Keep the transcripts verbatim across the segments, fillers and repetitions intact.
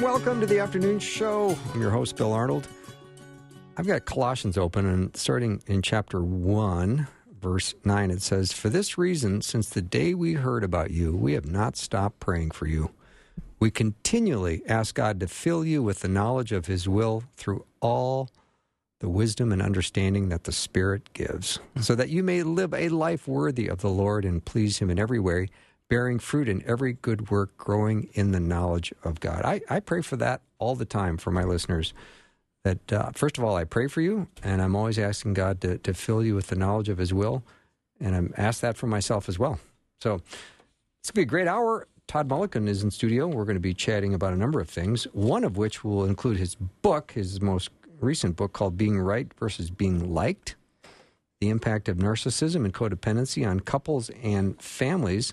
Welcome to the afternoon show. I'm your host, Bill Arnold. I've got Colossians open, and starting in chapter one, verse nine, it says, "For this reason, since the day we heard about you, we have not stopped praying for you. We continually ask God to fill you with the knowledge of His will through all the wisdom and understanding that the Spirit gives, so that you may live a life worthy of the Lord and please Him in every way, bearing fruit in every good work, growing in the knowledge of God." I, I pray for that all the time for my listeners. That uh, first of all, I pray for you, and I'm always asking God to, to fill you with the knowledge of His will, and I'm asked that for myself as well. So it's going to be a great hour. Todd Mulliken is in studio. We're going to be chatting about a number of things, one of which will include his book, his most recent book called Being Right Versus Being Liked, the impact of narcissism and codependency on couples and families.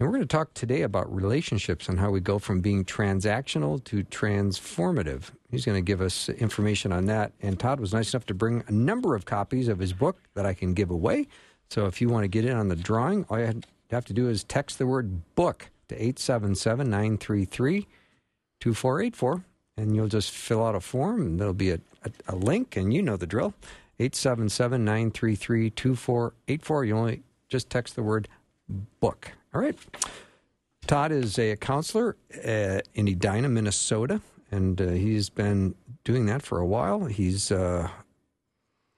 And we're going to talk today about relationships and how we go from being transactional to transformative. He's going to give us information on that. And Todd was nice enough to bring a number of copies of his book that I can give away. So if you want to get in on the drawing, all you have to do is text the word book to eight seven seven, nine three three, two four eight four. And you'll just fill out a form, and there'll be a, a, a link, and you know the drill. eight seven seven, nine three three, two four eight four. You only just text the word book. All right. Todd is a counselor uh, in Edina, Minnesota, and uh, he's been doing that for a while. He's uh,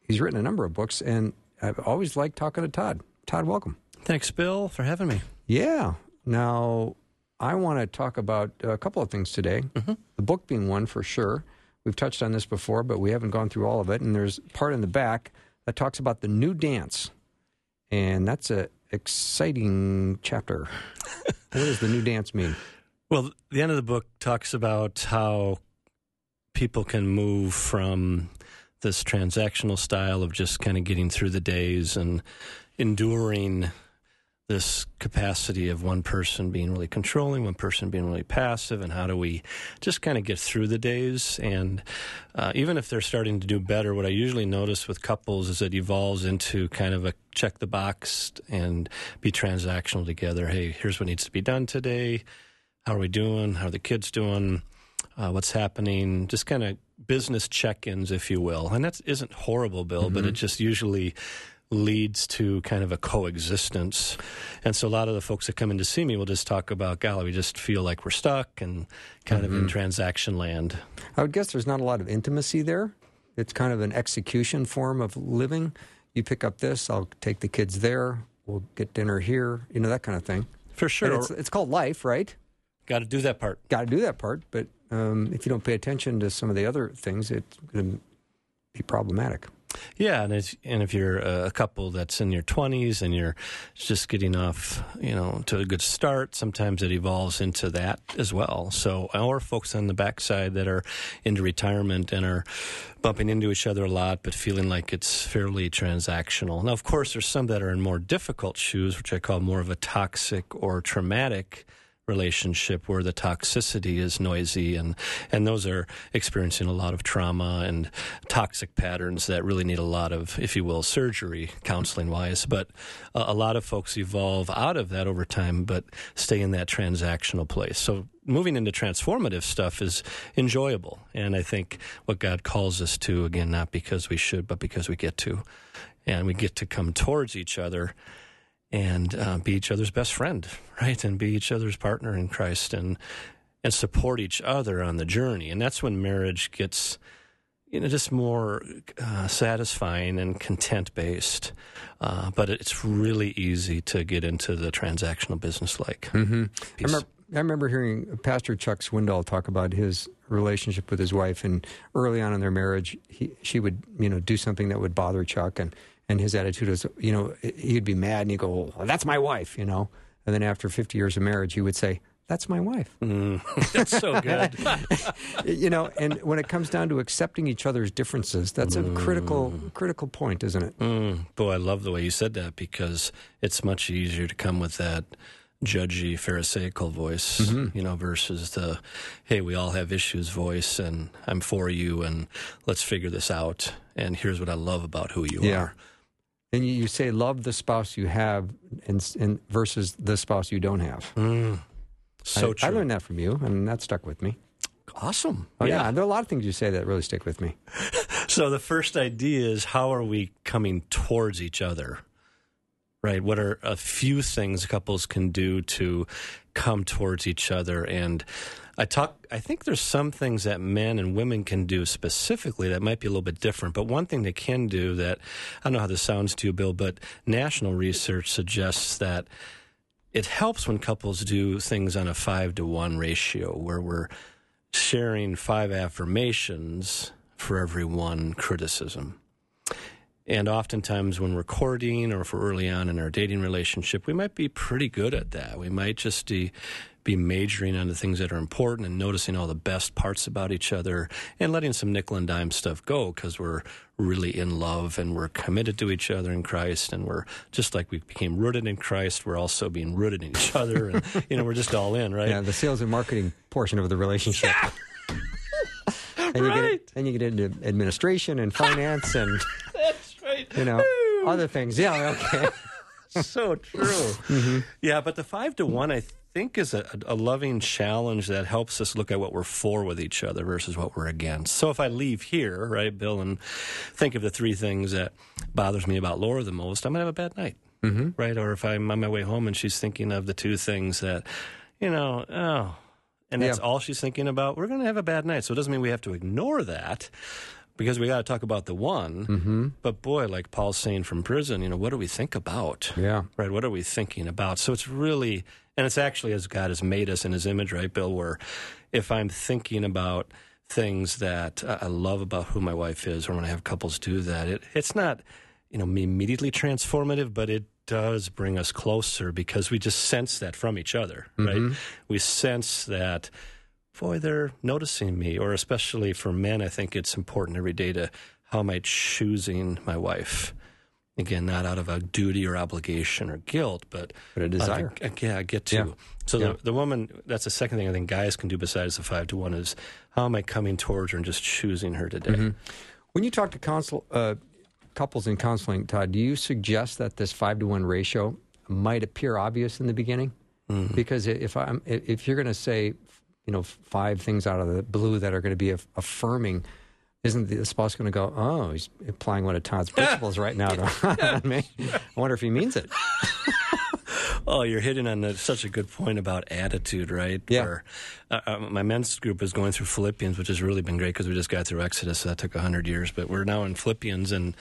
he's written a number of books, and I've always liked talking to Todd. Todd, welcome. Thanks, Bill, for having me. Yeah. Now, I want to talk about a couple of things today, mm-hmm. the book being one for sure. We've touched on this before, but we haven't gone through all of it, and there's a part in the back that talks about the new dance, and that's a exciting chapter. What does the new dance mean? Well, the end of the book talks about how people can move from this transactional style of just kind of getting through the days and enduring this capacity of one person being really controlling, one person being really passive, and how do we just kind of get through the days. And uh, even if they're starting to do better, what I usually notice with couples is it evolves into kind of a check the box and be transactional together. Hey, here's what needs to be done today. How are we doing? How are the kids doing? Uh, what's happening? Just kind of business check-ins, if you will. And that isn't horrible, Bill, mm-hmm. but it just usually leads to kind of a coexistence. And so a lot of the folks that come in to see me will just talk about, golly, we just feel like we're stuck and kind mm-hmm. of in transaction land. I would guess there's not a lot of intimacy there. It's kind of an execution form of living. You pick up this, I'll take the kids there, we'll get dinner here, you know, that kind of thing. For sure. It's, it's called life, right? Got to do that part. Got to do that part, but um, if you don't pay attention to some of the other things, it's going to be problematic. Yeah, and, it's, and if you're a couple that's in your twenties and you're just getting off, you know, to a good start, sometimes it evolves into that as well. So our folks on the backside that are into retirement and are bumping into each other a lot but feeling like it's fairly transactional. Now, of course, there's some that are in more difficult shoes, which I call more of a toxic or traumatic relationship where the toxicity is noisy, and, and those are experiencing a lot of trauma and toxic patterns that really need a lot of, if you will, surgery, counseling-wise. But uh, a lot of folks evolve out of that over time but stay in that transactional place. So moving into transformative stuff is enjoyable, and I think what God calls us to, again, not because we should but because we get to, and we get to come towards each other and uh, be each other's best friend, right? And be each other's partner in Christ, and and support each other on the journey. And that's when marriage gets, you know, just more uh, satisfying and content-based. Uh, but it's really easy to get into the transactional business-like. Mm-hmm. I remember, I remember hearing Pastor Chuck Swindoll talk about his relationship with his wife, and early on in their marriage, he, she would, you know, do something that would bother Chuck, and And his attitude was, you know, he'd be mad and he'd go, "That's my wife," you know. And then after fifty years of marriage, he would say, that's my wife. Mm. That's so good. You know, and when it comes down to accepting each other's differences, that's mm. a critical critical point, isn't it? Mm. Boy, I love the way you said that, because it's much easier to come with that judgy, pharisaical voice, mm-hmm. you know, versus the, hey, we all have issues voice, and I'm for you, and let's figure this out, and here's what I love about who you yeah. are. And you say, love the spouse you have and, and versus the spouse you don't have. Mm. So I, true. I learned that from you, and that stuck with me. Awesome. Oh, yeah. yeah. There are a lot of things you say that really stick with me. So the first idea is, how are we coming towards each other? Right? What are a few things couples can do to come towards each other? And I talk. I think there's some things that men and women can do specifically that might be a little bit different. But one thing they can do that, I don't know how this sounds to you, Bill, but national research suggests that it helps when couples do things on a five to one ratio, where we're sharing five affirmations for every one criticism. And oftentimes when we're courting, or if we're early on in our dating relationship, we might be pretty good at that. We might just be, be majoring on the things that are important and noticing all the best parts about each other and letting some nickel and dime stuff go, because we're really in love and we're committed to each other in Christ, and we're just like we became rooted in Christ, we're also being rooted in each other, and you know, we're just all in, right? Yeah, the sales and marketing portion of the relationship. Yeah. And right. You get, and you get into administration and finance and... You know, other things. Yeah, okay. So true. Mm-hmm. Yeah, but the five to one, I think, is a, a loving challenge that helps us look at what we're for with each other versus what we're against. So if I leave here, right, Bill, and think of the three things that bothers me about Laura the most, I'm going to have a bad night, mm-hmm. right? Or if I'm on my way home and she's thinking of the two things that, you know, oh, and that's yeah. all she's thinking about, we're going to have a bad night. So it doesn't mean we have to ignore that, because we got to talk about the one. Mm-hmm. But boy, like Paul's saying from prison, you know, what do we think about? Yeah. Right? What are we thinking about? So it's really, and it's actually as God has made us in his image, right, Bill, where if I'm thinking about things that I love about who my wife is, or when I have couples do that, it, it's not, you know, immediately transformative, but it does bring us closer, because we just sense that from each other, mm-hmm. right? We sense that, boy, they're noticing me. Or especially for men, I think it's important every day to, how am I choosing my wife? Again, not out of a duty or obligation or guilt, but, but a desire. Uh, yeah, I get to. Yeah. So yeah. The, the woman, that's the second thing I think guys can do besides the five to one, is how am I coming towards her and just choosing her today? Mm-hmm. When you talk to counsel, uh, couples in counseling, Todd, do you suggest that this five to one ratio might appear obvious in the beginning? Mm-hmm. Because if I'm, if you're going to say, you know, five things out of the blue that are going to be af- affirming, isn't the spouse going to go, oh, he's applying one of Todd's principles right now to me? I wonder if he means it. Oh, you're hitting on the, such a good point about attitude, right? Yeah. Where, uh, my men's group is going through Philippians, which has really been great, because we just got through Exodus, so that took one hundred years. But we're now in Philippians, and,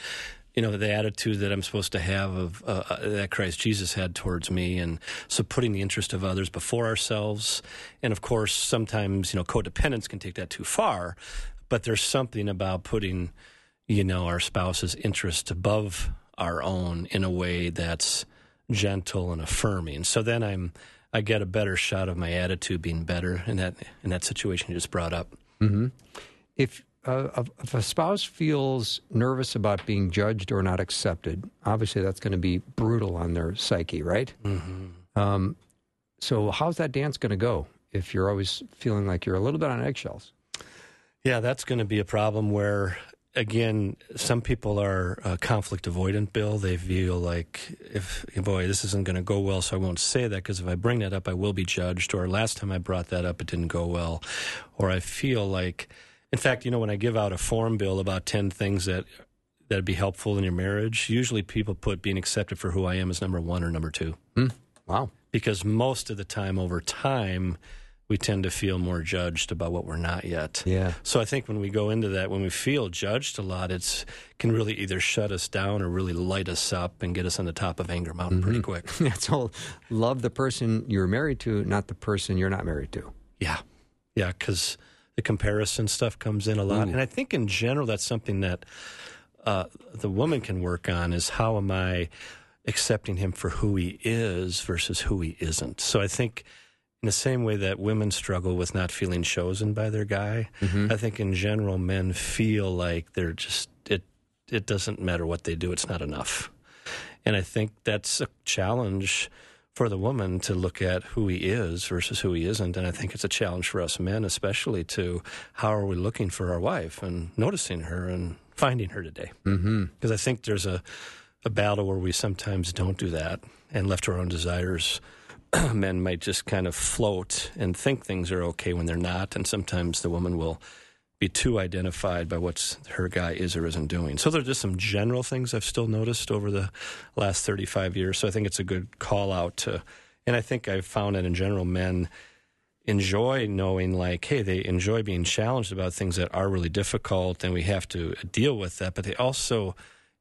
you know, the attitude that I'm supposed to have of uh, that Christ Jesus had towards me, and so putting the interest of others before ourselves. And of course, sometimes, you know, codependence can take that too far, but there's something about putting, you know, our spouse's interest above our own in a way that's gentle and affirming. So then I'm, I get a better shot of my attitude being better in that, in that situation you just brought up. Mm-hmm. If Uh, if a spouse feels nervous about being judged or not accepted, obviously that's going to be brutal on their psyche, right? Mm-hmm. Um, so how's that dance going to go if you're always feeling like you're a little bit on eggshells? Yeah, that's going to be a problem where, again, some people are uh, conflict avoidant, Bill. They feel like, if boy, this isn't going to go well, so I won't say that, because if I bring that up, I will be judged. Or last time I brought that up, it didn't go well. Or I feel like... In fact, you know, when I give out a form, Bill, about ten things that that would be helpful in your marriage, usually people put being accepted for who I am as number one or number two. Mm. Wow. Because most of the time, over time, we tend to feel more judged about what we're not yet. Yeah. So I think when we go into that, when we feel judged a lot, it's can really either shut us down or really light us up and get us on the top of Anger Mountain mm-hmm. pretty quick. Yeah, so love the person you're married to, not the person you're not married to. Yeah. Yeah, because... the comparison stuff comes in a lot. Ooh. And I think in general that's something that uh, the woman can work on, is how am I accepting him for who he is versus who he isn't. So I think in the same way that women struggle with not feeling chosen by their guy, mm-hmm. I think in general men feel like they're just, it it doesn't matter what they do, it's not enough. And I think that's a challenge for the woman to look at who he is versus who he isn't. And I think it's a challenge for us men, especially to how are we looking for our wife and noticing her and finding her today. Mm-hmm. Because I think there's a, a battle where we sometimes don't do that, and left to our own desires, men might just kind of float and think things are okay when they're not. And sometimes the woman will be too identified by what her guy is or isn't doing. So there are just some general things I've still noticed over the last thirty-five years. So I think it's a good call out to, and I think I've found that in general men enjoy knowing, like, hey, they enjoy being challenged about things that are really difficult and we have to deal with that. But they also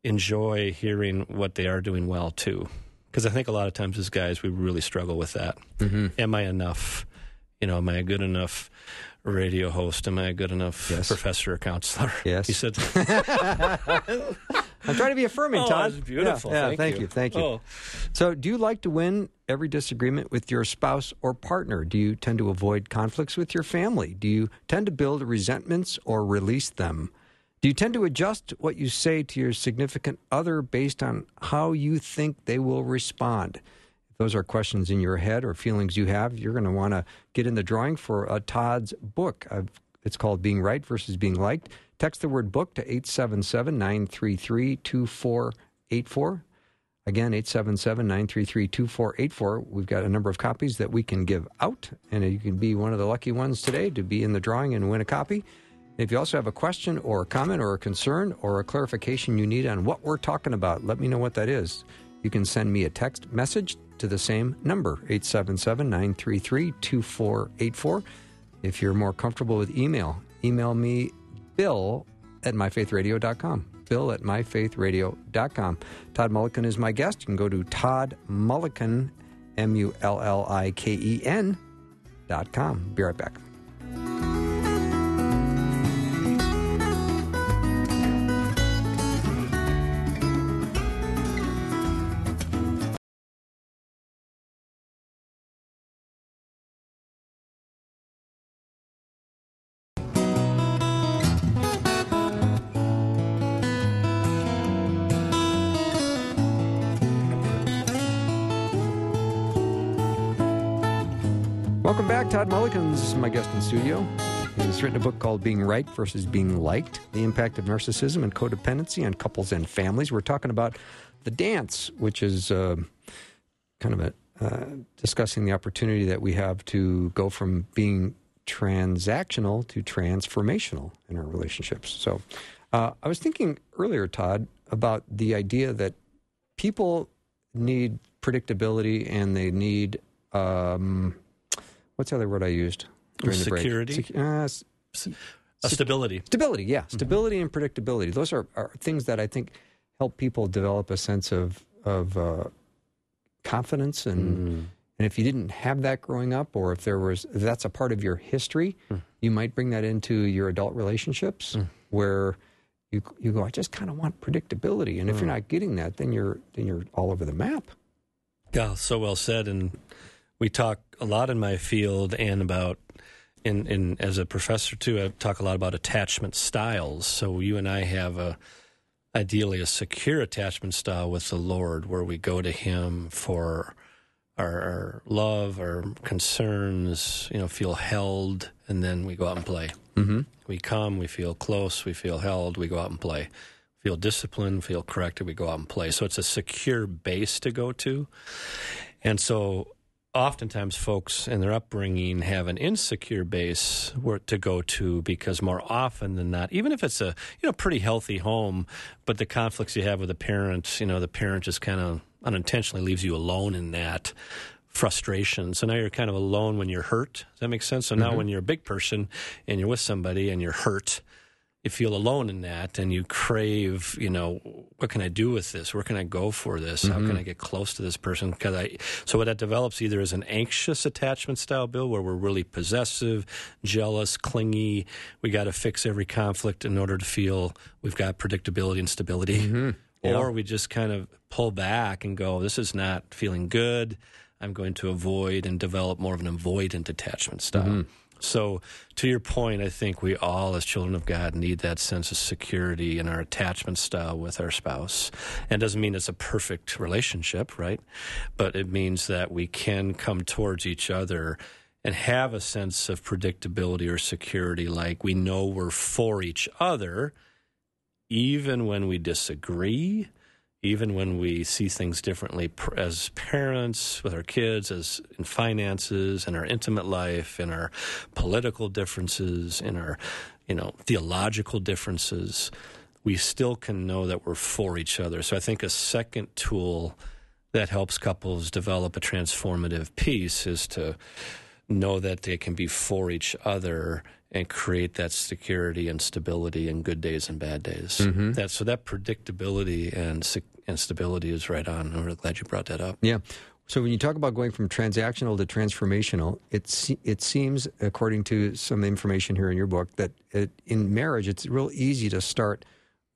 enjoy hearing what they are doing well too. Because I think a lot of times as guys, we really struggle with that. Mm-hmm. Am I enough? You know, am I a good enough radio host? Am I a good enough yes. professor or counselor? Yes. He said, I'm trying to be affirming, oh, Todd. That's beautiful. Yeah, yeah, thank, thank you. you. Thank you. Oh. So do you like to win every disagreement with your spouse or partner? Do you tend to avoid conflicts with your family? Do you tend to build resentments or release them? Do you tend to adjust what you say to your significant other based on how you think they will respond? If those are questions in your head or feelings you have, you're going to want to get in the drawing for uh, Todd's book. I've, it's called Being Right Versus Being Liked. Text the word book to eight seven seven, nine three three, two four eight four. Again, eight seven seven, nine three three, two four eight four. We've got a number of copies that we can give out, and you can be one of the lucky ones today to be in the drawing and win a copy. If you also have a question or a comment or a concern or a clarification you need on what we're talking about, let me know what that is. You can send me a text message to the same number, eight seven seven, nine three three, two four eight four. If you're more comfortable with email, email me bill at my faith radio dot com. Bill at my faith radio dot com. Todd Mulliken is my guest. You can go to Todd Mulliken, M U L L I K E N dot com. Be right back. Welcome back. Todd Mulliken is my guest in studio. He's written a book called Being Right Versus Being Liked, The Impact of Narcissism and Codependency on Couples and Families. We're talking about the dance, which is uh, kind of a, uh, discussing the opportunity that we have to go from being transactional to transformational in our relationships. So uh, I was thinking earlier, Todd, about the idea that people need predictability and they need... Um, What's the other word I used during Security. the break? Security. Uh, se- uh, stability. Stability, yeah. Stability mm-hmm. and predictability. Those are, are things that I think help people develop a sense of of uh, confidence. And mm. and if you didn't have that growing up, or if there was, if that's a part of your history, mm. you might bring that into your adult relationships mm. where you you go, I just kind of want predictability. And mm. if you're not getting that, then you're then you're all over the map. Yeah, so well said. And we talk a lot in my field and about, in, in as a professor too, I talk a lot about attachment styles. So you and I have a, ideally a secure attachment style with the Lord, where we go to Him for our, our love, our concerns, you know, feel held, and then we go out and play. Mm-hmm. We come, we feel close, we feel held, we go out and play. Feel disciplined, feel corrected, we go out and play. So it's a secure base to go to. And so... oftentimes folks in their upbringing have an insecure base where to go to, because more often than not, even if it's a you know pretty healthy home, but the conflicts you have with the parents, you know, the parent just kind of unintentionally leaves you alone in that frustration. So now you're kind of alone when you're hurt. Does that make sense? So now mm-hmm. when you're a big person and you're with somebody and you're hurt, you feel alone in that, and you crave, you know, what can I do with this? Where can I go for this? Mm-hmm. How can I get close to this person? Because I, so what that develops either is an anxious attachment style, Bill, where we're really possessive, jealous, clingy. We got to fix every conflict in order to feel we've got predictability and stability. Mm-hmm. Yeah. Or we just kind of pull back and go, this is not feeling good. I'm going to avoid and develop more of an avoidant attachment style. Mm-hmm. So to your point, I think we all as children of God need that sense of security in our attachment style with our spouse. And it doesn't mean it's a perfect relationship, right? But it means that we can come towards each other and have a sense of predictability or security, like we know we're for each other, even when we disagree, even when we see things differently as parents, with our kids, as in finances, in our intimate life, in our political differences, in our, you know, theological differences, we still can know that we're for each other. So I think a second tool that helps couples develop a transformative peace is to know that they can be for each other and create that security and stability in good days and bad days. Mm-hmm. That, so that predictability and, and stability is right on. I'm really glad you brought that up. Yeah. So when you talk about going from transactional to transformational, it's, it seems, according to some information here in your book, that it, in marriage it's real easy to start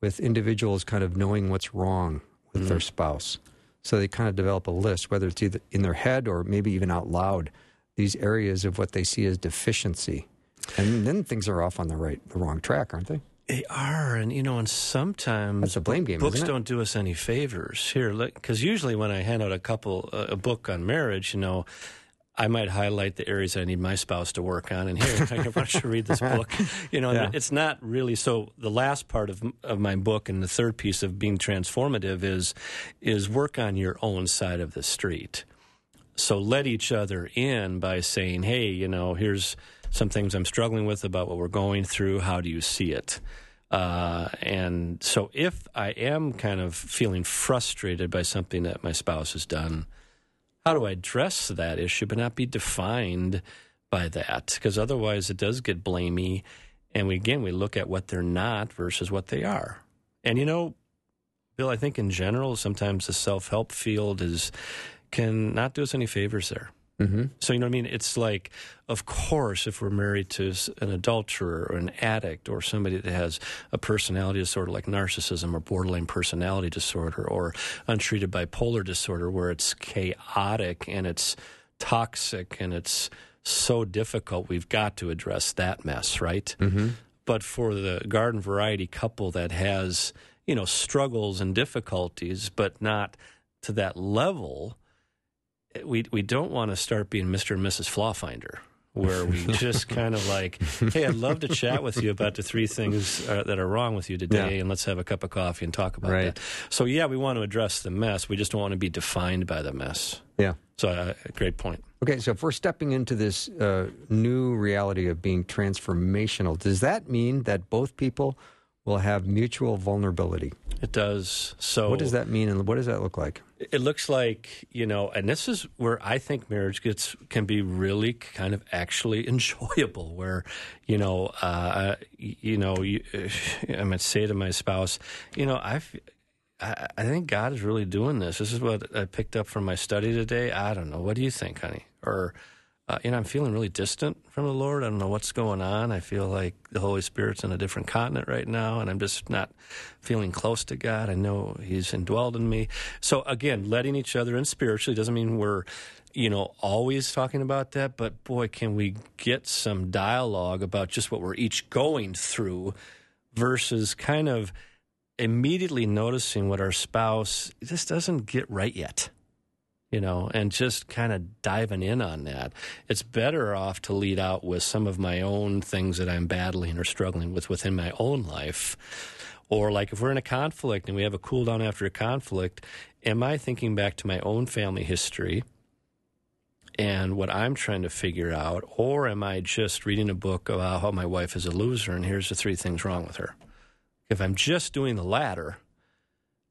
with individuals kind of knowing what's wrong with mm-hmm. their spouse. So they kind of develop a list, whether it's either in their head or maybe even out loud, these areas of what they see as deficiency. And then things are off on the right, the wrong track, aren't they? They are, and you know, and sometimes that's a blame game, books don't do us any favors here, because usually when I hand out a couple uh, a book on marriage, you know, I might highlight the areas I need my spouse to work on, and here, I want you to read this book. You know, yeah. It's not really, so the last part of of my book and the third piece of being transformative is is work on your own side of the street. So let each other in by saying, hey, you know, here's some things I'm struggling with about what we're going through. How do you see it? Uh, and so if I am kind of feeling frustrated by something that my spouse has done, how do I address that issue but not be defined by that? Because otherwise it does get blamey. And we, again, we look at what they're not versus what they are. And, you know, Bill, I think in general, sometimes the self-help field is can not do us any favors there. Mm-hmm. So, you know what I mean? It's like, of course, if we're married to an adulterer or an addict or somebody that has a personality disorder like narcissism or borderline personality disorder or untreated bipolar disorder where it's chaotic and it's toxic and it's so difficult, we've got to address that mess, right? Mm-hmm. But for the garden variety couple that has, you know, struggles and difficulties but not to that level, We we don't want to start being Mister and Missus Flawfinder, where we just kind of like, hey, I'd love to chat with you about the three things uh, that are wrong with you today, yeah. and let's have a cup of coffee and talk about right. that. So, yeah, we want to address the mess. We just don't want to be defined by the mess. Yeah. So, uh, great point. Okay, so if we're stepping into this uh, new reality of being transformational, does that mean that both people will have mutual vulnerability? It does. So what does that mean, and what does that look like? It looks like, you know, and this is where I think marriage gets can be really kind of actually enjoyable, where, you know, uh, you know, you, I might say to my spouse, you know, I've, I I think God is really doing this. This is what I picked up from my study today. I don't know. What do you think, honey? Or, uh, you know, I'm feeling really distant from the Lord. I don't know what's going on. I feel like the Holy Spirit's in a different continent right now, and I'm just not feeling close to God. I know He's indwelled in me. So, again, letting each other in spiritually doesn't mean we're, you know, always talking about that, but, boy, can we get some dialogue about just what we're each going through versus kind of immediately noticing what our spouse, this doesn't get right yet. You know, and just kind of diving in on that. It's better off to lead out with some of my own things that I'm battling or struggling with within my own life. Or like if we're in a conflict and we have a cool down after a conflict, am I thinking back to my own family history and what I'm trying to figure out? Or am I just reading a book about how my wife is a loser and here's the three things wrong with her? If I'm just doing the latter,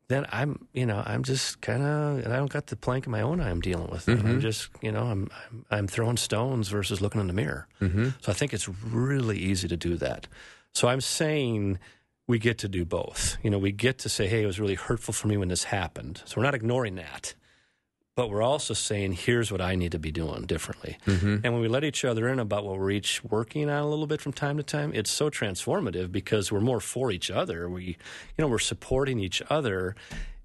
then I'm, you know, I'm just kind of, and I don't got the plank in my own eye I'm dealing with. Mm-hmm. I'm just, you know, I'm, I'm I'm throwing stones versus looking in the mirror. Mm-hmm. So I think it's really easy to do that. So I'm saying we get to do both. You know, we get to say, hey, it was really hurtful for me when this happened. So we're not ignoring that. But we're also saying, here's what I need to be doing differently. Mm-hmm. And when we let each other in about what we're each working on a little bit from time to time, it's so transformative because we're more for each other. We, you know, we're supporting each other.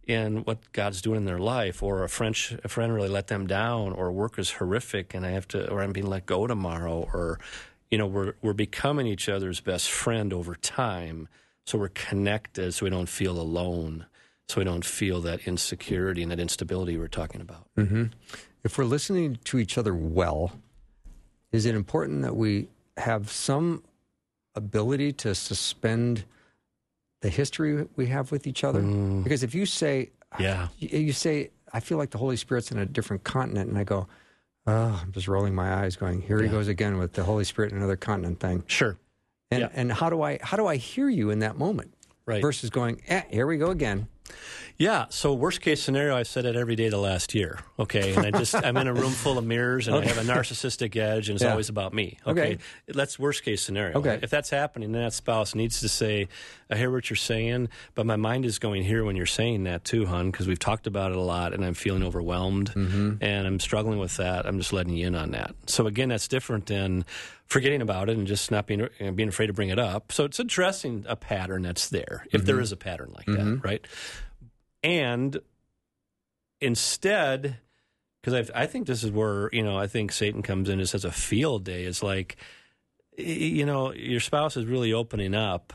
in what God's doing in their life, or a French a friend really let them down, or work is horrific and I have to, or I'm being let go tomorrow, or, you know, we're we're becoming each other's best friend over time. So we're connected, so we don't feel alone, so we don't feel that insecurity and that instability we're talking about. Mm-hmm. If we're listening to each other well, is it important that we have some ability to suspend the history we have with each other? Mm. Because if you say, yeah. you say, I feel like the Holy Spirit's in a different continent, and I go, oh, I'm just rolling my eyes going, here yeah. he goes again with the Holy Spirit in another continent thing. Sure. And, yeah. and how do I how do I hear you in that moment? Right. Versus going, eh, here we go again. Yeah. So worst case scenario, I've said it every day the last year. Okay. And I just I'm in a room full of mirrors and okay. I have a narcissistic edge and it's yeah. always about me. Okay? okay. That's worst case scenario. Okay. If that's happening, then that spouse needs to say, I hear what you're saying, but my mind is going here when you're saying that too, hon, because we've talked about it a lot and I'm feeling overwhelmed mm-hmm. and I'm struggling with that. I'm just letting you in on that. So again, that's different than forgetting about it and just not being being afraid to bring it up. So it's addressing a pattern that's there, if mm-hmm. there is a pattern like mm-hmm. that, right? And instead, because I think this is where, you know, I think Satan comes in and says a field day. It's like, you know, your spouse is really opening up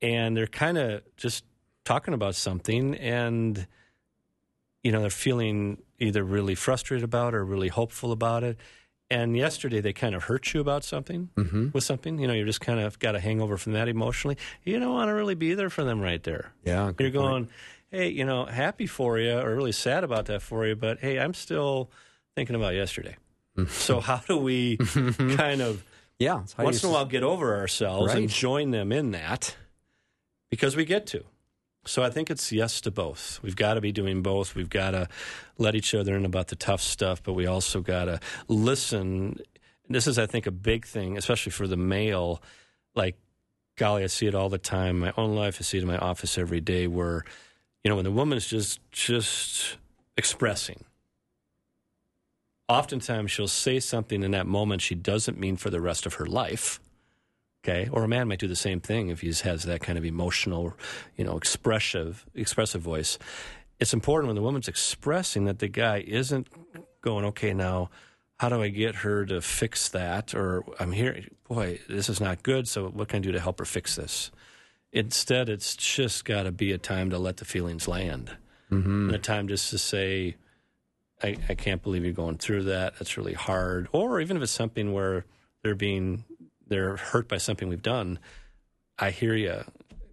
and they're kind of just talking about something and, you know, they're feeling either really frustrated about it or really hopeful about it. And yesterday they kind of hurt you about something, mm-hmm. with something. You know, you just kind of got a hangover from that emotionally. You don't want to really be there for them right there. Yeah. You're going, point. hey, you know, happy for you or really sad about that for you, but, hey, I'm still thinking about yesterday. Mm-hmm. So how do we kind of yeah, once in a while get over ourselves right. and join them in that, because we get to. So I think it's yes to both. We've got to be doing both. We've got to let each other in about the tough stuff, but we also got to listen. This is, I think, a big thing, especially for the male. Like, golly, I see it all the time in my own life. I see it in my office every day where, you know, when the woman's just just expressing, oftentimes she'll say something in that moment she doesn't mean for the rest of her life. Okay, or a man might do the same thing if he has that kind of emotional, you know, expressive, expressive voice. It's important when the woman's expressing that the guy isn't going, okay, now how do I get her to fix that? Or I'm here, boy, this is not good, so what can I do to help her fix this? Instead, it's just got to be a time to let the feelings land. Mm-hmm. And a time just to say, I, I can't believe you're going through that. That's really hard. Or even if it's something where they're being... they're hurt by something we've done, I hear you,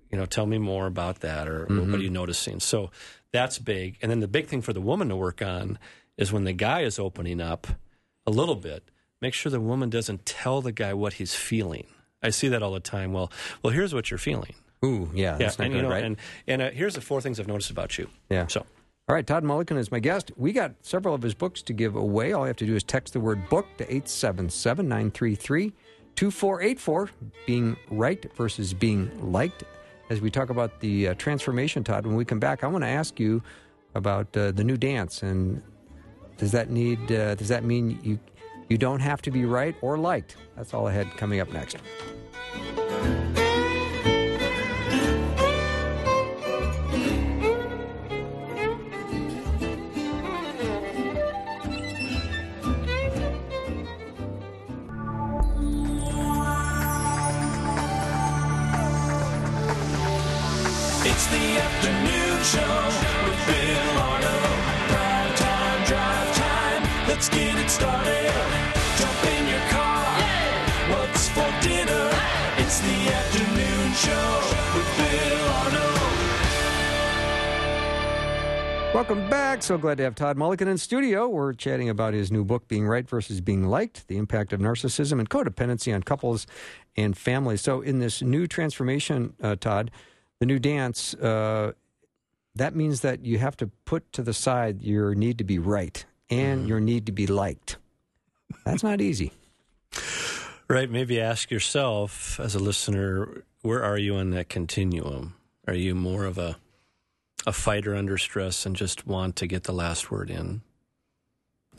you know, tell me more about that, or mm-hmm. what are you noticing? So that's big. And then the big thing for the woman to work on is when the guy is opening up a little bit, make sure the woman doesn't tell the guy what he's feeling. I see that all the time. Well, well, here's what you're feeling. Ooh, yeah, that's yeah, not and, good, you know, right? And, and uh, here's the four things I've noticed about you. Yeah. So. All right, Todd Mulliken is my guest. We got several of his books to give away. All you have to do is text the word book to eight seven seven, nine three three two four eight four, Being Right Versus Being Liked. As we talk about the uh, transformation, Todd, when we come back, I want to ask you about uh, the new dance. And does that need? Uh, does that mean you you don't have to be right or liked? That's all ahead coming up next. Show with Bill Arno. Drive time, drive time. Let's get it started. Jump in your car. Yeah. What's for dinner? Yeah. It's the afternoon show with Bill Arno. Welcome back. So glad to have Todd Mulliken in studio. We're chatting about his new book, Being Right Versus Being Liked, the impact of narcissism and codependency on couples and families. So in this new transformation, uh, Todd, the new dance, uh, that means that you have to put to the side your need to be right and your need to be liked. That's not easy. Right. Maybe ask yourself as a listener, where are you on that continuum? Are you more of a a fighter under stress and just want to get the last word in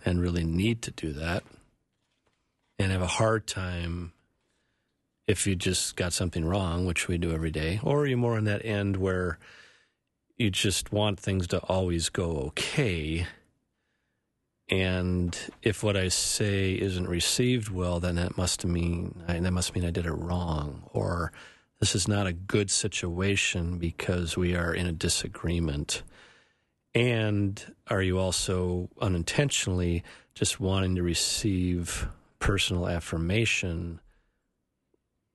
and really need to do that and have a hard time if you just got something wrong, which we do every day? Or are you more on that end where you just want things to always go okay. And if what I say isn't received well, then that must mean I, that must mean I did it wrong, or this is not a good situation because we are in a disagreement. And are you also unintentionally just wanting to receive personal affirmation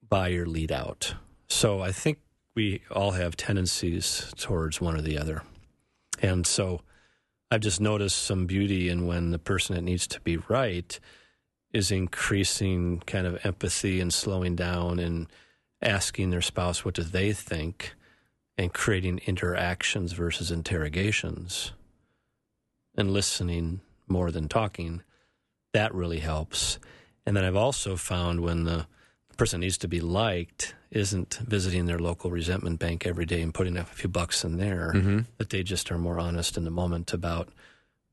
by your lead out? So I think we all have tendencies towards one or the other. And so I've just noticed some beauty in when the person that needs to be right is increasing kind of empathy and slowing down and asking their spouse what do they think and creating interactions versus interrogations and listening more than talking. That really helps. And then I've also found when the person needs to be liked isn't visiting their local resentment bank every day and putting up a few bucks in there, mm-hmm. that they just are more honest in the moment about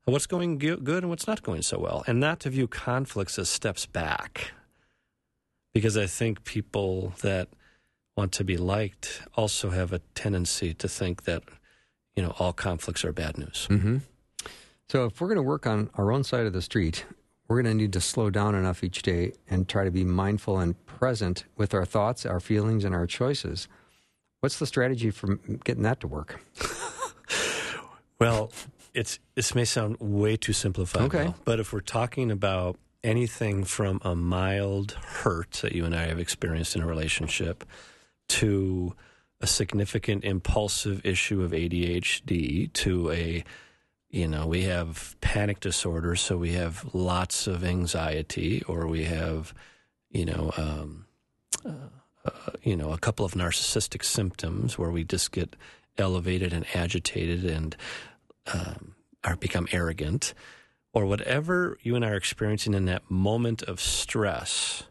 what's going good and what's not going so well, and not to view conflicts as steps back, because I think people that want to be liked also have a tendency to think that, you know, all conflicts are bad news. Mm-hmm. So if we're going to work on our own side of the street, we're going to need to slow down enough each day and try to be mindful and present with our thoughts, our feelings, and our choices. What's the strategy for getting that to work? Well, it's this may sound way too simplified, okay. now, but if we're talking about anything from a mild hurt that you and I have experienced in a relationship to a significant impulsive issue of A D H D to a You know, we have panic disorder, so we have lots of anxiety, or we have, you know, um, uh, uh, you know, a couple of narcissistic symptoms where we just get elevated and agitated and um, are become arrogant, or whatever you and I are experiencing in that moment of stress.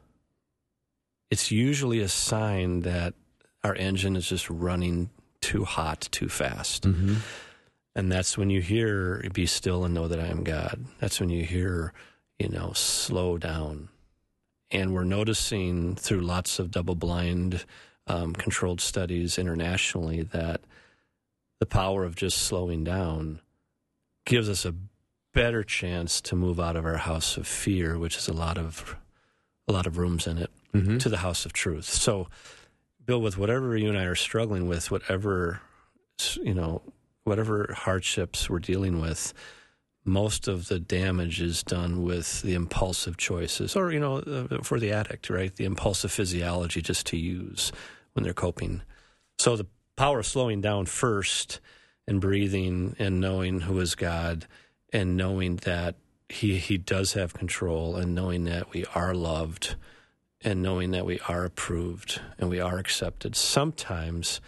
It's usually a sign that our engine is just running too hot, too fast. Mm-hmm. And that's when you hear, be still and know that I am God. That's when you hear, you know, slow down. And we're noticing through lots of double-blind um, controlled studies internationally that the power of just slowing down gives us a better chance to move out of our house of fear, which is a lot of a lot of rooms in it, mm-hmm. to the house of truth. So, Bill, with whatever you and I are struggling with, whatever, you know, whatever hardships we're dealing with, most of the damage is done with the impulsive choices, or, you know, for the addict, right? The impulsive physiology just to use when they're coping. So the power of slowing down first and breathing and knowing who is God and knowing that he, he does have control and knowing that we are loved and knowing that we are approved and we are accepted. Sometimes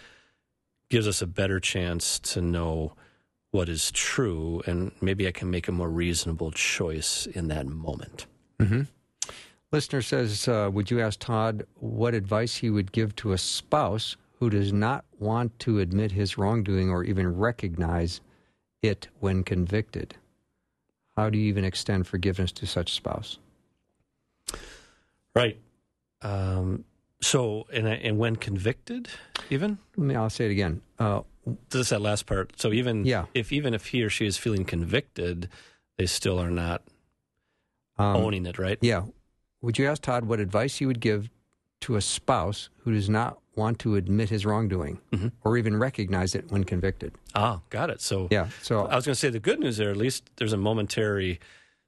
gives us a better chance to know what is true, and maybe I can make a more reasonable choice in that moment. Mm-hmm. Listener says, uh, would you ask Todd what advice he would give to a spouse who does not want to admit his wrongdoing or even recognize it when convicted? How do you even extend forgiveness to such spouse? Right. Um So, and and when convicted, even? I'll say it again. Uh, this is that last part. So even yeah. if even if he or she is feeling convicted, they still are not um, owning it, right? Yeah. Would you ask Todd what advice you would give to a spouse who does not want to admit his wrongdoing, mm-hmm. or even recognize it when convicted? Ah, got it. So, yeah, so I was going to say the good news there, at least there's a momentary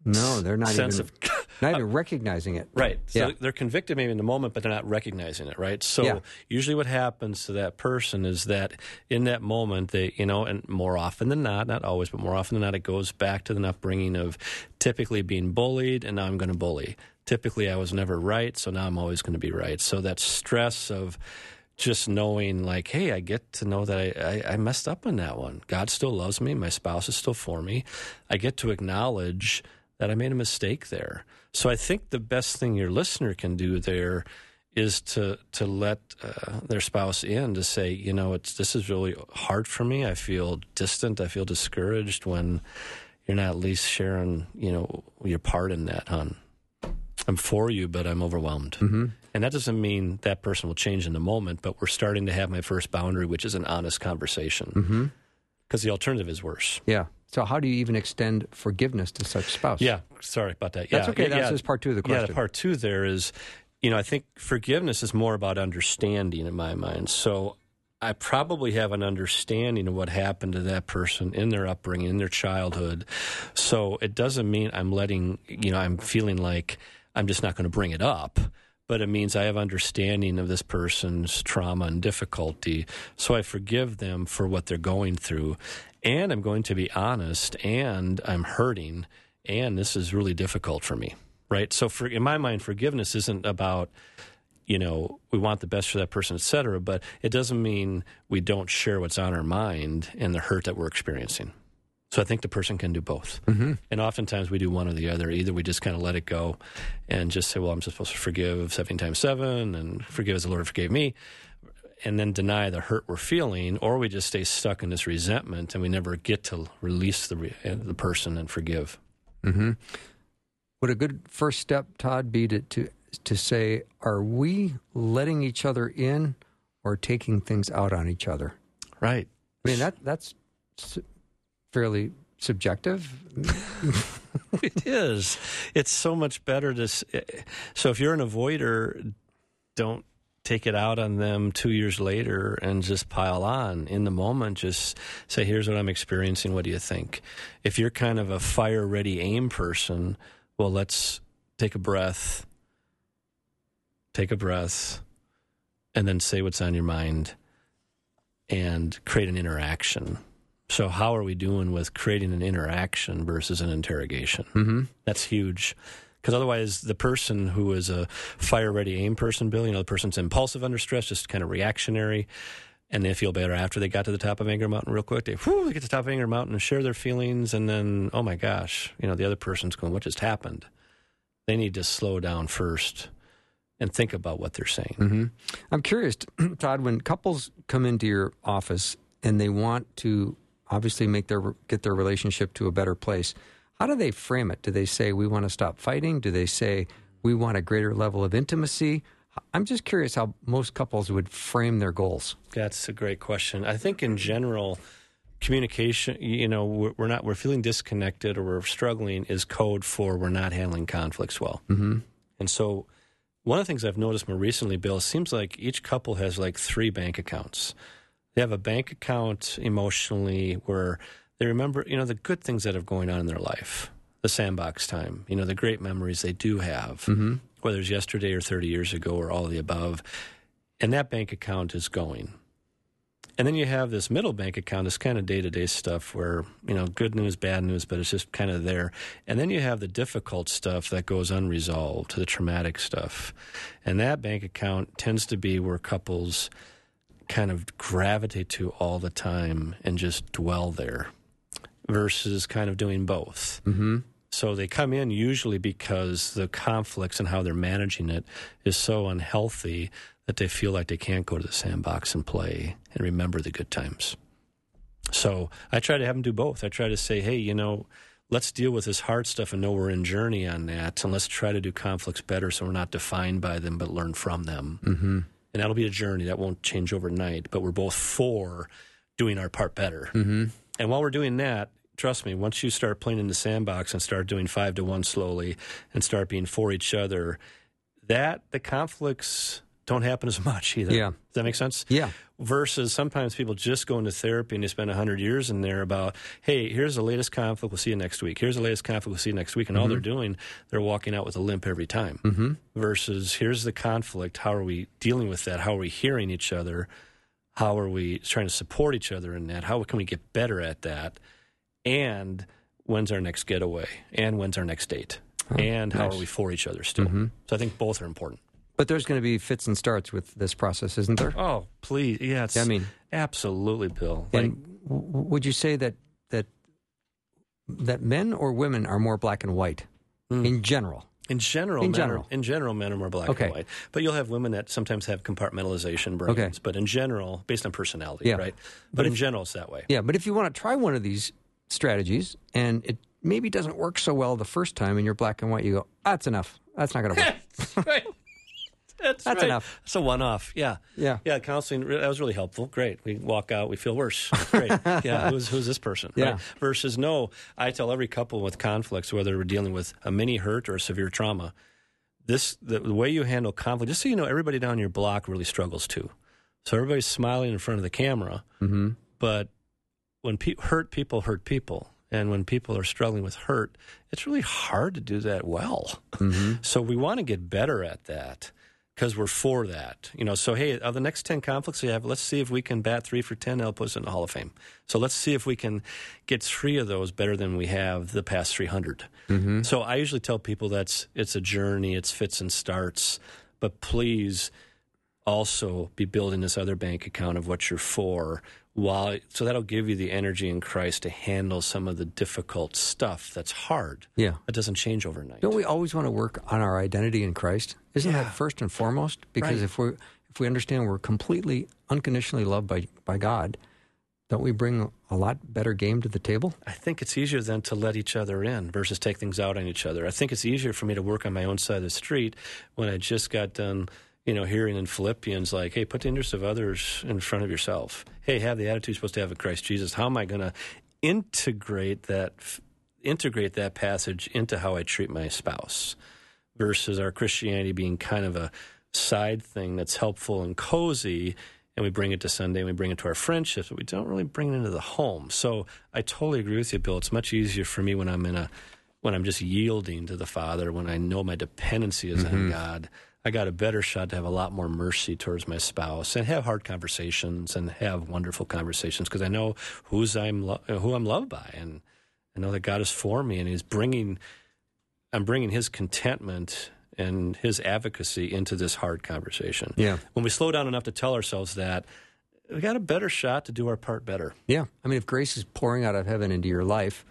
No, they're not sense even, of, not even uh, recognizing it. Right. So yeah. they're convicted maybe in the moment, but they're not recognizing it, right? So yeah. usually what happens to that person is that in that moment, they, you know, and more often than not, not always, but more often than not, it goes back to the upbringing of typically being bullied, and now I'm going to bully. Typically I was never right, so now I'm always going to be right. So that stress of just knowing like, hey, I get to know that I, I, I messed up on that one. God still loves me. My spouse is still for me. I get to acknowledge that I made a mistake there. So I think the best thing your listener can do there is to to let uh, their spouse in to say, you know, it's this is really hard for me. I feel distant. I feel discouraged when you're not at least sharing, you know, your part in that, hon. I'm for you, but I'm overwhelmed. Mm-hmm. And that doesn't mean that person will change in the moment, but we're starting to have my first boundary, which is an honest conversation. Mm-hmm. because the alternative is worse. Yeah. So how do you even extend forgiveness to such spouse? Yeah. Sorry about that. Yeah. That's okay. Yeah, that's yeah. just part two of the question. Yeah, the part two there is, you know, I think forgiveness is more about understanding in my mind. So I probably have an understanding of what happened to that person in their upbringing, in their childhood. So it doesn't mean I'm letting, you know, I'm feeling like I'm just not going to bring it up. But it means I have understanding of this person's trauma and difficulty. So I forgive them for what they're going through. And I'm going to be honest, and I'm hurting, and this is really difficult for me, right? So for, in my mind, forgiveness isn't about, you know, we want the best for that person, et cetera, but it doesn't mean we don't share what's on our mind and the hurt that we're experiencing. So I think the person can do both. Mm-hmm. And oftentimes we do one or the other. Either we just kind of let it go and just say, well, I'm just supposed to forgive seven times seven and forgive as the Lord forgave me, and then deny the hurt we're feeling, or we just stay stuck in this resentment and we never get to release the re- the person and forgive. Mm-hmm. Would a good first step, Todd, be to, to to say, are we letting each other in or taking things out on each other? Right. I mean, that that's su- fairly subjective. It is. It's so much better to... So if you're an avoider, don't take it out on them two years later and just pile on. In the moment, just say, here's what I'm experiencing. What do you think? If you're kind of a fire-ready aim person, well, let's take a breath, take a breath, and then say what's on your mind and create an interaction. So how are we doing with creating an interaction versus an interrogation? Mm-hmm. That's huge. Because otherwise, the person who is a fire-ready aim person, Bill, you know, the person's impulsive under stress, just kind of reactionary, and they feel better after they got to the top of Anger Mountain real quick. They, whew, they get to the top of Anger Mountain and share their feelings, and then, oh my gosh, you know, the other person's going, what just happened? They need to slow down first and think about what they're saying. Mm-hmm. I'm curious, Todd, when couples come into your office and they want to obviously make their get their relationship to a better place, how do they frame it? Do they say, we want to stop fighting? Do they say, we want a greater level of intimacy? I'm just curious how most couples would frame their goals. That's a great question. I think in general, communication, you know, we're not, we're feeling disconnected or we're struggling is code for we're not handling conflicts well. Mm-hmm. And so one of the things I've noticed more recently, Bill, it seems like each couple has like three bank accounts. They have a bank account emotionally where they remember, you know, the good things that are going on in their life, the sandbox time, you know, the great memories they do have, mm-hmm. whether it's yesterday or thirty years ago or all of the above. And that bank account is going. And then you have this middle bank account, this kind of day-to-day stuff where, you know, good news, bad news, but it's just kind of there. And then you have the difficult stuff that goes unresolved, the traumatic stuff. And that bank account tends to be where couples kind of gravitate to all the time and just dwell there, versus kind of doing both. Mm-hmm. So they come in usually because the conflicts and how they're managing it is so unhealthy that they feel like they can't go to the sandbox and play and remember the good times. So I try to have them do both. I try to say, hey, you know, let's deal with this hard stuff and know we're in journey on that, and let's try to do conflicts better so we're not defined by them but learn from them. Mm-hmm. And that'll be a journey. That won't change overnight, but we're both for doing our part better. Mm-hmm. And while we're doing that, trust me, once you start playing in the sandbox and start doing five to one slowly and start being for each other, that the conflicts don't happen as much either. Yeah. Does that make sense? Yeah. Versus sometimes people just go into therapy and they spend one hundred years in there about, hey, here's the latest conflict, we'll see you next week. Here's the latest conflict, we'll see you next week. And mm-hmm. all they're doing, they're walking out with a limp every time. Mm-hmm. Versus here's the conflict, how are we dealing with that? How are we hearing each other? How are we trying to support each other in that? How can we get better at that? And when's our next getaway? And when's our next date? Oh, and how nice. Are we for each other still? Mm-hmm. So I think both are important. But there's going to be fits and starts with this process, isn't there? Oh, please. Yeah, it's, I mean, absolutely, Bill. Like, and would you say that that that men or women are more black and white mm. in general? In general, in men general, are, in general, men are more black okay. and white. But you'll have women that sometimes have compartmentalization brains. Okay. But in general, based on personality, yeah. right? But, but in if, general, it's that way. Yeah. But if you want to try one of these strategies and it maybe doesn't work so well the first time, and you're black and white, you go, "That's enough. That's not going to work." Right. That's, That's right. enough. It's a one-off. Yeah. Yeah. Yeah. Counseling, that was really helpful. Great. We walk out, we feel worse. Great. Yeah. Who's, who's this person? Yeah. Right? Versus no, I tell every couple with conflicts, whether we're dealing with a mini hurt or a severe trauma, this, the, the way you handle conflict, just so you know, everybody down your block really struggles too. So everybody's smiling in front of the camera, mm-hmm. but when pe- hurt people hurt people. And when people are struggling with hurt, it's really hard to do that well. Mm-hmm. So we want to get better at that because we're for that. You know, so, hey, of the next ten conflicts we have, let's see if we can bat three for ten and help us in the Hall of Fame. So let's see if we can get three of those better than we have the past three hundred. Mm-hmm. So I usually tell people that's it's a journey, it's fits and starts, but please also be building this other bank account of what you're for. While, so that'll give you the energy in Christ to handle some of the difficult stuff that's hard. Yeah. That doesn't change overnight. Don't we always want to work on our identity in Christ? Isn't yeah. that first and foremost? Because right. if we if we understand we're completely, unconditionally loved by, by God, don't we bring a lot better game to the table? I think it's easier then to let each other in versus take things out on each other. I think it's easier for me to work on my own side of the street when I just got done, you know, hearing in Philippians, like, hey, put the interests of others in front of yourself. Hey, have the attitude you're supposed to have in Christ Jesus. How am I going to integrate that integrate that passage into how I treat my spouse versus our Christianity being kind of a side thing that's helpful and cozy, and we bring it to Sunday and we bring it to our friendships, but we don't really bring it into the home. So I totally agree with you, Bill. It's much easier for me when I'm in a when I'm just yielding to the Father, when I know my dependency is mm-hmm. on God. I got a better shot to have a lot more mercy towards my spouse and have hard conversations and have wonderful conversations because I know who's I'm lo- who I'm loved by, and I know that God is for me and He's bringing I'm bringing His contentment and His advocacy into this hard conversation. Yeah. When we slow down enough to tell ourselves that, we got a better shot to do our part better. Yeah. I mean, if grace is pouring out of heaven into your life,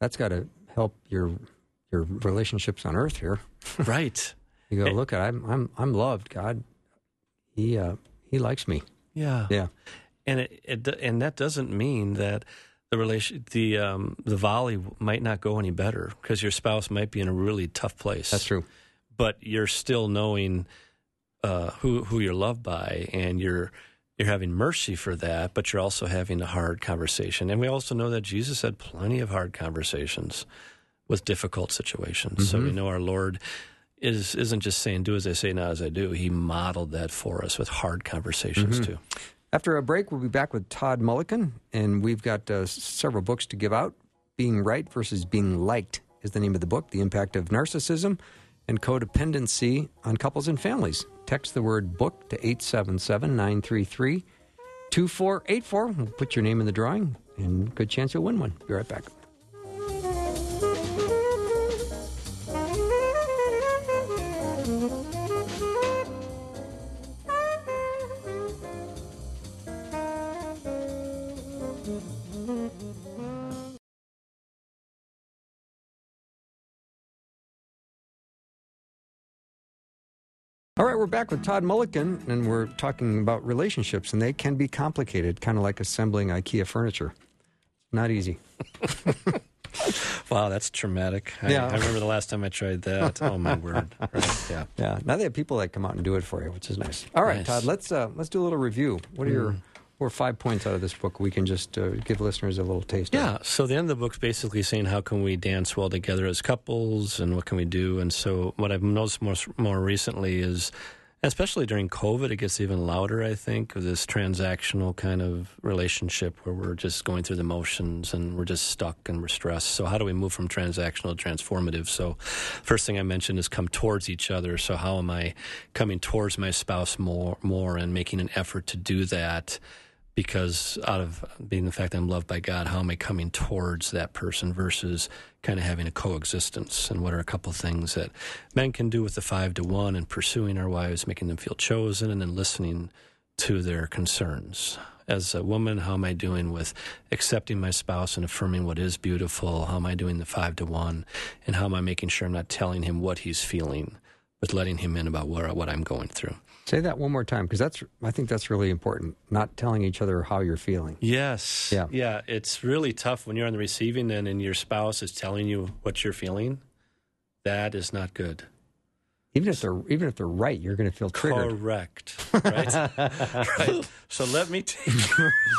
that's got to help your your relationships on earth here. Right. You go, look, I'm I'm I'm loved. God, He uh, He likes me. Yeah, yeah. And it, it and that doesn't mean that the relation the um, the volley might not go any better because your spouse might be in a really tough place. That's true. But you're still knowing uh, who who you're loved by, and you're you're having mercy for that. But you're also having a hard conversation, and we also know that Jesus had plenty of hard conversations with difficult situations. Mm-hmm. So we know our Lord Is, isn't just saying, do as I say, not as I do. He modeled that for us with hard conversations, mm-hmm. too. After a break, we'll be back with Todd Mulliken, and we've got uh, several books to give out. Being Right Versus Being Liked is the name of the book, The Impact of Narcissism and Codependency on Couples and Families. Text the word BOOK to eight seven seven, nine three three, two four eight four. We'll put your name in the drawing, and good chance you'll win one. Be right back. All right, we're back with Todd Mulliken, and we're talking about relationships, and they can be complicated, kind of like assembling IKEA furniture. Not easy. Wow, that's traumatic. I, yeah. I remember the last time I tried that. Oh, my word. Right, yeah. yeah. Now they have people that come out and do it for you, which is nice. All right, nice. Todd, let's uh, let's do a little review. What are mm. your four or five points out of this book? We can just uh, give listeners a little taste yeah, of it. So the end of the book's basically saying how can we dance well together as couples and what can we do. And so what I've noticed more, more recently is, especially during COVID, it gets even louder, I think, of this transactional kind of relationship where we're just going through the motions and we're just stuck and we're stressed. So how do we move from transactional to transformative? So first thing I mentioned is come towards each other. So how am I coming towards my spouse more, more and making an effort to do that? Because out of being the fact that I'm loved by God, how am I coming towards that person versus kind of having a coexistence? And what are a couple things that men can do with the five to one and pursuing our wives, making them feel chosen, and then listening to their concerns? As a woman, how am I doing with accepting my spouse and affirming what is beautiful? How am I doing the five to one? And how am I making sure I'm not telling him what he's feeling, but letting him in about what, what I'm going through? Say that one more time, because that's I think that's really important, not telling each other how you're feeling. Yes. Yeah. Yeah, it's really tough when you're on the receiving end and your spouse is telling you what you're feeling. That is not good. Even if they're even if they're right, you're going to feel triggered. Correct. Right. Right. So let me take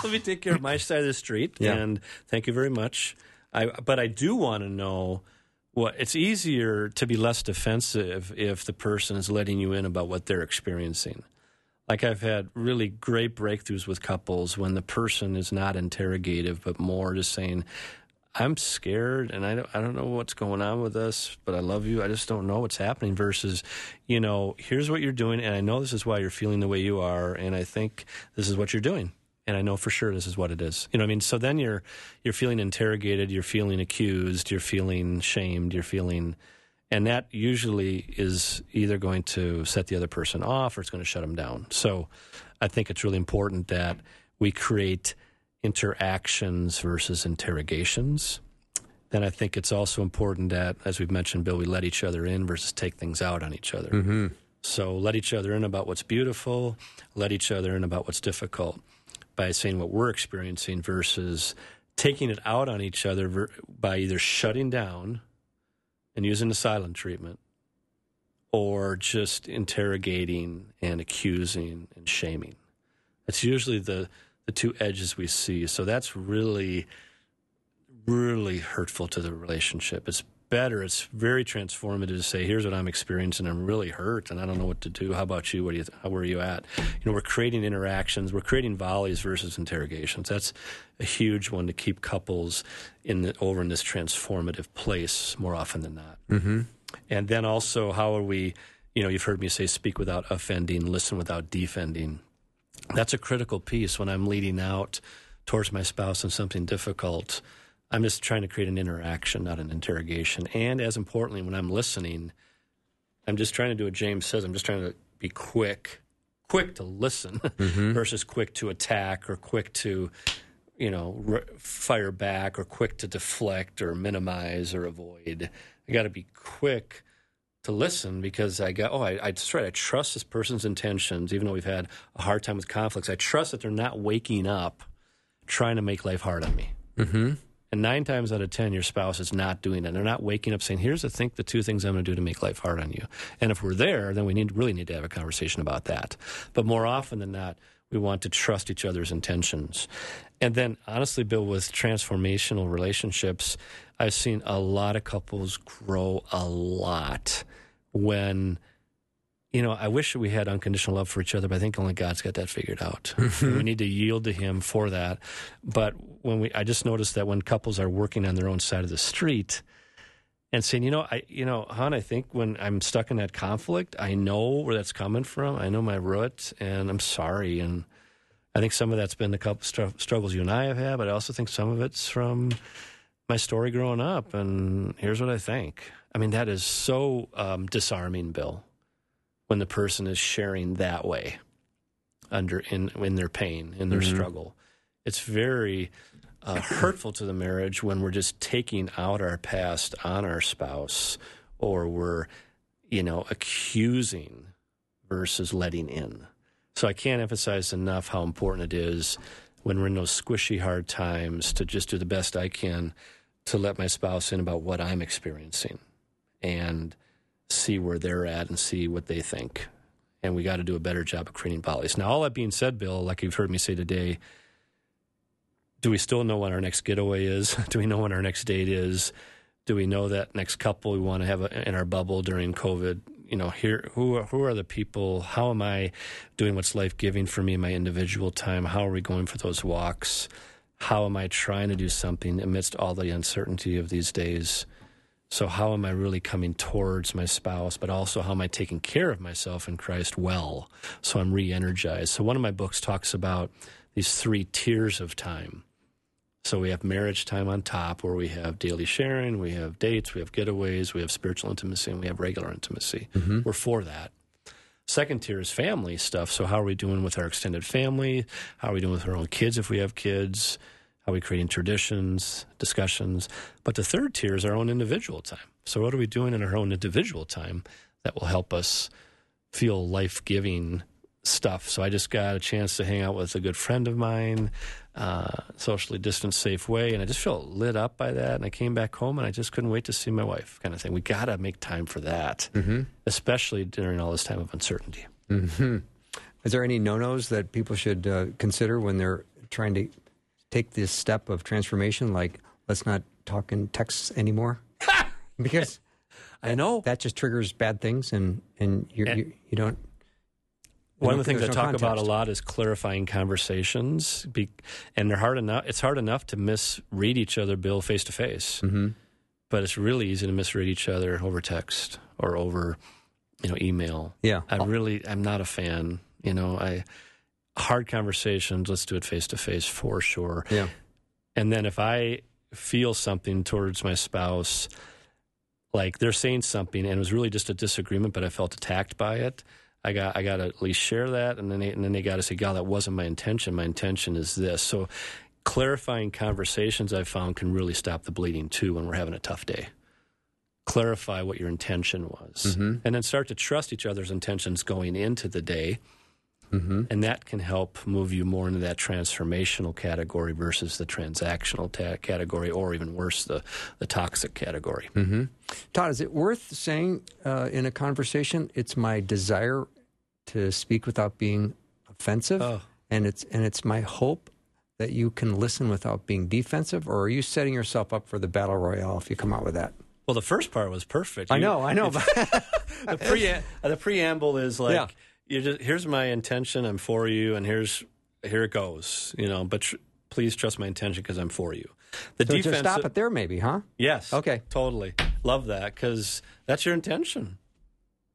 let me take care of my side of the street. Yeah. And thank you very much. I but I do want to know. Well, it's easier to be less defensive if the person is letting you in about what they're experiencing. Like I've had really great breakthroughs with couples when the person is not interrogative, but more just saying, I'm scared and I don't, I don't know what's going on with us, but I love you. I just don't know what's happening versus, you know, here's what you're doing, and I know this is why you're feeling the way you are, and I think this is what you're doing. And I know for sure this is what it is. You know what I mean? So then you're you're feeling interrogated, you're feeling accused, you're feeling shamed, you're feeling... And that usually is either going to set the other person off or it's going to shut them down. So I think it's really important that we create interactions versus interrogations. Then I think it's also important that, as we've mentioned, Bill, we let each other in versus take things out on each other. Mm-hmm. So let each other in about what's beautiful, let each other in about what's difficult, by saying what we're experiencing versus taking it out on each other ver- by either shutting down and using the silent treatment or just interrogating and accusing and shaming. That's usually the, the two edges we see. So that's really, really hurtful to the relationship. It's better. It's very transformative to say, here's what I'm experiencing. I'm really hurt and I don't know what to do. How about you? What do you, how are you at? You know, we're creating interactions. We're creating volleys versus interrogations. That's a huge one to keep couples in the, over in this transformative place more often than not. Mm-hmm. And then also, how are we, you know, you've heard me say, speak without offending, listen without defending. That's a critical piece when I'm leading out towards my spouse in something difficult. I'm just trying to create an interaction, not an interrogation. And as importantly, when I'm listening, I'm just trying to do what James says. I'm just trying to be quick, quick to listen mm-hmm. versus quick to attack or quick to, you know, re- fire back or quick to deflect or minimize or avoid. I got to be quick to listen because I got, oh, I, I just right. I trust this person's intentions, even though we've had a hard time with conflicts. I trust that they're not waking up trying to make life hard on me. Mm-hmm. And nine times out of ten, your spouse is not doing it. They're not waking up saying, here's, I think, the two things I'm going to do to make life hard on you. And if we're there, then we need really need to have a conversation about that. But more often than not, we want to trust each other's intentions. And then, honestly, Bill, with transformational relationships, I've seen a lot of couples grow a lot when... You know, I wish we had unconditional love for each other, but I think only God's got that figured out. We need to yield to Him for that. But when we, I just noticed that when couples are working on their own side of the street and saying, you know, I, you know, hon, I think when I'm stuck in that conflict, I know where that's coming from. I know my root, and I'm sorry. And I think some of that's been the couple stru- struggles you and I have had, but I also think some of it's from my story growing up. And here's what I think. I mean, that is so um, disarming, Bill. When the person is sharing that way under in, in their pain, in their mm-hmm. struggle. It's very uh, hurtful to the marriage when we're just taking out our past on our spouse or we're, you know, accusing versus letting in. So I can't emphasize enough how important it is when we're in those squishy, hard times to just do the best I can to let my spouse in about what I'm experiencing and see where they're at and see what they think. And we got to do a better job of creating volleys. Now, all that being said, Bill, like you've heard me say today, do we still know when our next getaway is? Do we know when our next date is? Do we know that next couple we want to have in our bubble during COVID? You know, here, who are, who are the people? How am I doing what's life-giving for me in my individual time? How are we going for those walks? How am I trying to do something amidst all the uncertainty of these days? So how am I really coming towards my spouse, but also how am I taking care of myself in Christ well so I'm re-energized? So one of my books talks about these three tiers of time. So we have marriage time on top where we have daily sharing, we have dates, we have getaways, we have spiritual intimacy, and we have regular intimacy. Mm-hmm. We're for that. Second tier is family stuff. So how are we doing with our extended family? How are we doing with our own kids if we have kids? How are we creating traditions, discussions? But the third tier is our own individual time. So what are we doing in our own individual time that will help us feel life-giving stuff? So I just got a chance to hang out with a good friend of mine. uh, socially distanced, safe way. And I just felt lit up by that. And I came back home and I just couldn't wait to see my wife, kind of thing. We got to make time for that, mm-hmm. especially during all this time of uncertainty. Mm-hmm. Is there any no-nos that people should uh, consider when they're trying to take this step of transformation? Like, let's not talk in texts anymore? Because I know that just triggers bad things, and, and, you're, and you you don't. You one don't of the things I no talk context. about a lot is clarifying conversations, be, and they're hard enough. It's hard enough to misread each other, Bill, face to face, but it's really easy to misread each other over text or over, you know, email. Yeah, I really, I'm not a fan. You know, I hard conversations. Let's do it face to face for sure. Yeah, and then if I feel something towards my spouse, like they're saying something and it was really just a disagreement, but I felt attacked by it. I got I got to at least share that, and then they, and then they got to say, God, that wasn't my intention. My intention is this. So clarifying conversations, I've found, can really stop the bleeding, too, when we're having a tough day. Clarify what your intention was. Mm-hmm. And then start to trust each other's intentions going into the day, mm-hmm. and that can help move you more into that transformational category versus the transactional ta- category, or even worse, the, the toxic category. Mm-hmm. Todd, is it worth saying uh, in a conversation, it's my desire to speak without being offensive, oh. and it's and it's my hope that you can listen without being defensive, or are you setting yourself up for the battle royale if you come out with that? Well, the first part was perfect. You, I know, I know. But the, pre- the preamble is like, yeah. you're just, here's my intention, I'm for you, and here's here it goes, you know, but tr- please trust my intention because I'm for you. The so defense, just stop it there maybe, huh? Yes. Okay. Totally. Love that, because that's your intention.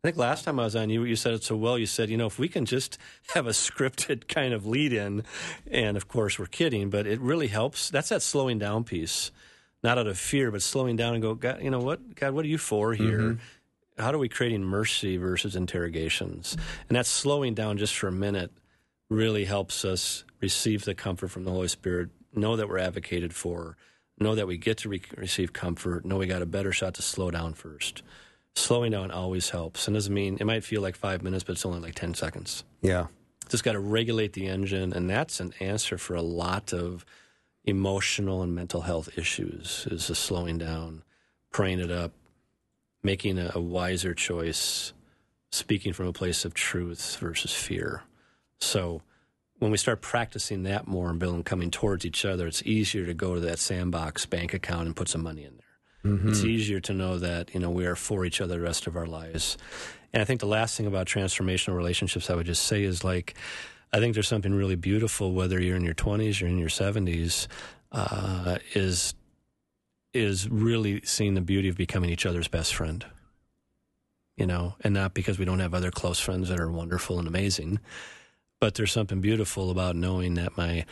I think last time I was on you, you said it so well. You said, you know, if we can just have a scripted kind of lead-in, and of course we're kidding, but it really helps. That's that slowing down piece, not out of fear, but slowing down and go, God, you know what, God, what are you for here? Mm-hmm. How do we creating mercy versus interrogations? And that slowing down just for a minute really helps us receive the comfort from the Holy Spirit, know that we're advocated for, know that we get to re- receive comfort, know we got a better shot to slow down first. Slowing down always helps. And doesn't mean, it might feel like five minutes, but it's only like ten seconds. Yeah. Just got to regulate the engine, and that's an answer for a lot of emotional and mental health issues, is the slowing down, praying it up, making a, a wiser choice, speaking from a place of truth versus fear. So when we start practicing that more, and Bill, and coming towards each other, it's easier to go to that sandbox bank account and put some money in there. Mm-hmm. It's easier to know that, you know, we are for each other the rest of our lives. And I think the last thing about transformational relationships I would just say is, like, I think there's something really beautiful, whether you're in your twenties or in your seventies, uh, is is really seeing the beauty of becoming each other's best friend, you know, and not because we don't have other close friends that are wonderful and amazing, but there's something beautiful about knowing that my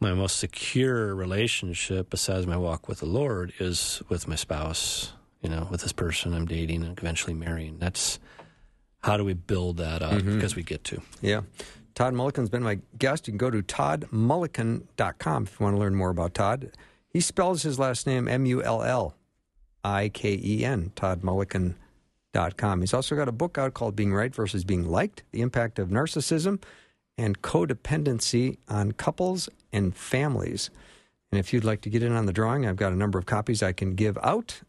my most secure relationship, besides my walk with the Lord, is with my spouse, you know, with this person I'm dating and eventually marrying. That's, how do we build that up? Mm-hmm. Because we get to. Yeah. Todd Mulliken's been my guest. You can go to todd mulliken dot com if you want to learn more about Todd. He spells his last name M U L L I K E N, todd mulliken dot com. He's also got a book out called Being Right Versus Being Liked, The Impact of Narcissism and Codependency on Couples and Families. And if you'd like to get in on the drawing, I've got a number of copies I can give out.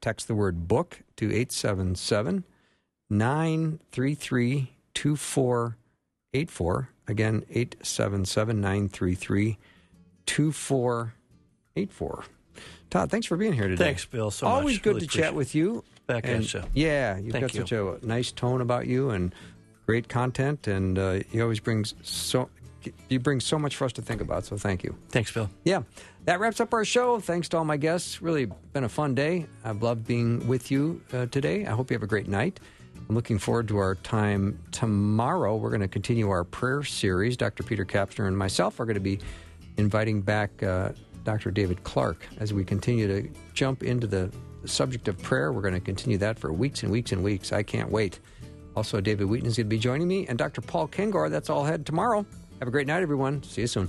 Text the word book to eight seven seven, nine three three, two four eight four. Again, eight seven seven, nine three three, two four eight four. eight four. Todd, thanks for being here today. Thanks, Bill, so much. Always good to chat with you. Back at you. Yeah, you've got such a nice tone about you and great content, and uh, you always bring so you bring so much for us to think about, so thank you. Thanks, Bill. Yeah, that wraps up our show. Thanks to all my guests. Really been a fun day. I've loved being with you uh, today. I hope you have a great night. I'm looking forward to our time tomorrow. We're going to continue our prayer series. Doctor Peter Kapsner and myself are going to be inviting back uh, Doctor David Clark, as we continue to jump into the subject of prayer. We're going to continue that for weeks and weeks and weeks. I can't wait. Also, David Wheaton is going to be joining me, and Doctor Paul Kengor. That's all ahead tomorrow. Have a great night, everyone. See you soon.